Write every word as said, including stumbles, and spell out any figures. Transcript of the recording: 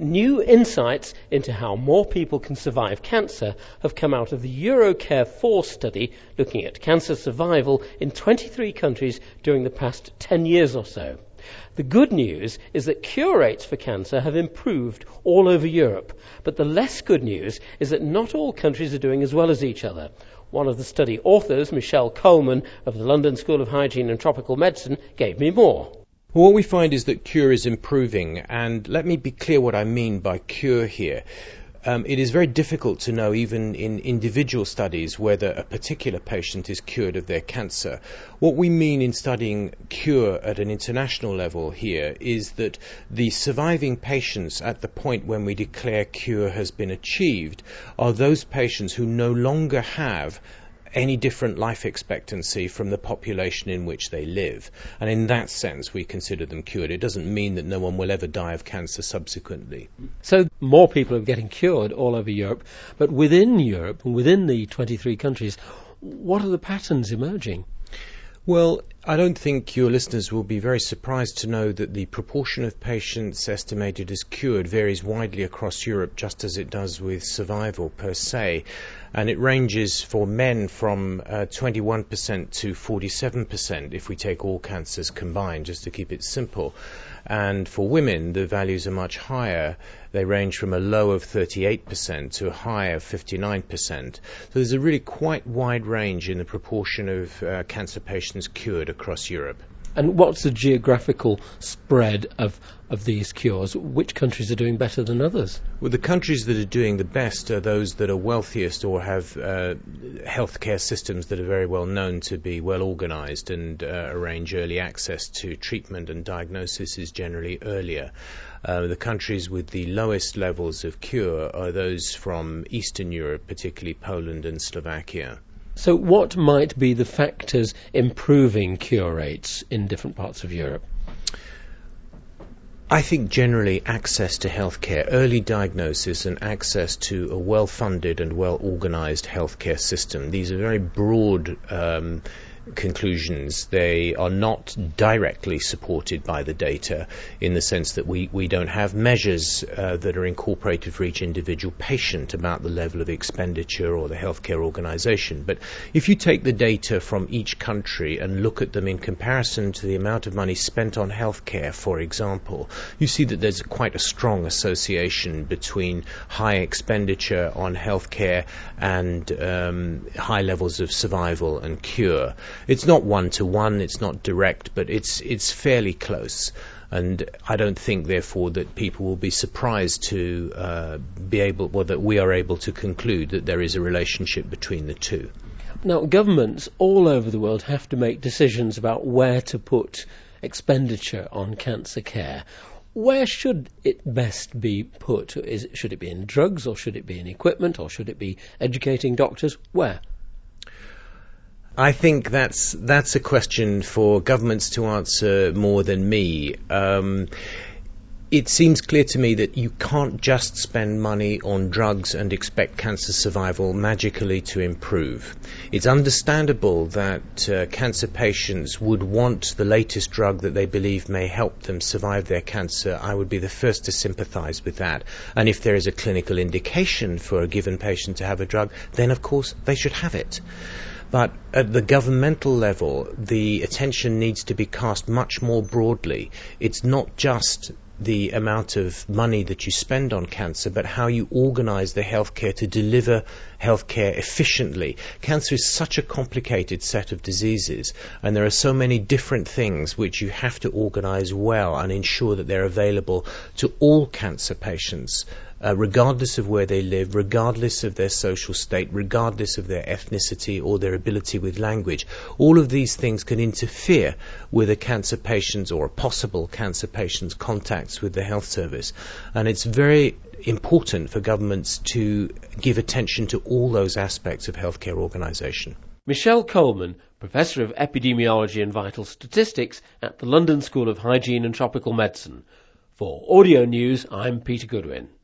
New insights into how more people can survive cancer have come out of the EuroCare four study looking at cancer survival in twenty-three countries during the past ten years or so. The good news is that cure rates for cancer have improved all over Europe, but the less good news is that not all countries are doing as well as each other. One of the study authors, Michelle Coleman of the London School of Hygiene and Tropical Medicine, gave me more. Well, what we find is that cure is improving, and let me be clear what I mean by cure here. Um, it is very difficult to know, even in individual studies, whether a particular patient is cured of their cancer. What we mean in studying cure at an international level here is that the surviving patients at the point when we declare cure has been achieved are those patients who no longer have any different life expectancy from the population in which they live. And in that sense, we consider them cured. It doesn't mean that no one will ever die of cancer subsequently. So more people are getting cured all over Europe. But within Europe, and within the twenty-three countries, what are the patterns emerging? Well, I don't think your listeners will be very surprised to know that the proportion of patients estimated as cured varies widely across Europe, just as it does with survival per se. And it ranges for men from uh, twenty-one percent to forty-seven percent if we take all cancers combined, just to keep it simple. And for women, the values are much higher. They range from a low of thirty-eight percent to a high of fifty-nine percent. So there's a really quite wide range in the proportion of uh, cancer patients cured across Europe. And what's the geographical spread of, of these cures? Which countries are doing better than others? Well, the countries that are doing the best are those that are wealthiest or have uh, healthcare systems that are very well known to be well organised and uh, arrange early access to treatment, and diagnosis is generally earlier. Uh, the countries with the lowest levels of cure are those from Eastern Europe, particularly Poland and Slovakia. So what might be the factors improving cure rates in different parts of Europe? I think generally access to healthcare, early diagnosis and access to a well-funded and well-organised healthcare system. These are very broad um, conclusions. They are not directly supported by the data in the sense that we, we don't have measures uh, that are incorporated for each individual patient about the level of expenditure or the healthcare organisation. But if you take the data from each country and look at them in comparison to the amount of money spent on healthcare, for example, you see that there's quite a strong association between high expenditure on healthcare and um, high levels of survival and cure. It's not one-to-one, it's not direct, but it's it's fairly close. And I don't think, therefore, that people will be surprised to uh, be able, well, that we are able to conclude that there is a relationship between the two. Now, governments all over the world have to make decisions about where to put expenditure on cancer care. Where should it best be put? Is, should it be in drugs, or should it be in equipment, or should it be educating doctors? Where? I think that's that's a question for governments to answer more than me. Um, it seems clear to me that you can't just spend money on drugs and expect cancer survival magically to improve. It's understandable that uh, cancer patients would want the latest drug that they believe may help them survive their cancer. I would be the first to sympathise with that. And if there is a clinical indication for a given patient to have a drug, then of course they should have it. But at the governmental level, the attention needs to be cast much more broadly. It's not just the amount of money that you spend on cancer, but how you organise the healthcare to deliver healthcare efficiently. Cancer is such a complicated set of diseases, and there are so many different things which you have to organise well and ensure that they're available to all cancer patients, uh, regardless of where they live, regardless of their social state, regardless of their ethnicity or their ability with language. All of these things can interfere with a cancer patient's or a possible cancer patient's contact with the health service, and it's very important for governments to give attention to all those aspects of healthcare organisation. Michelle Coleman, Professor of Epidemiology and Vital Statistics at the London School of Hygiene and Tropical Medicine. For Audio News, I'm Peter Goodwin.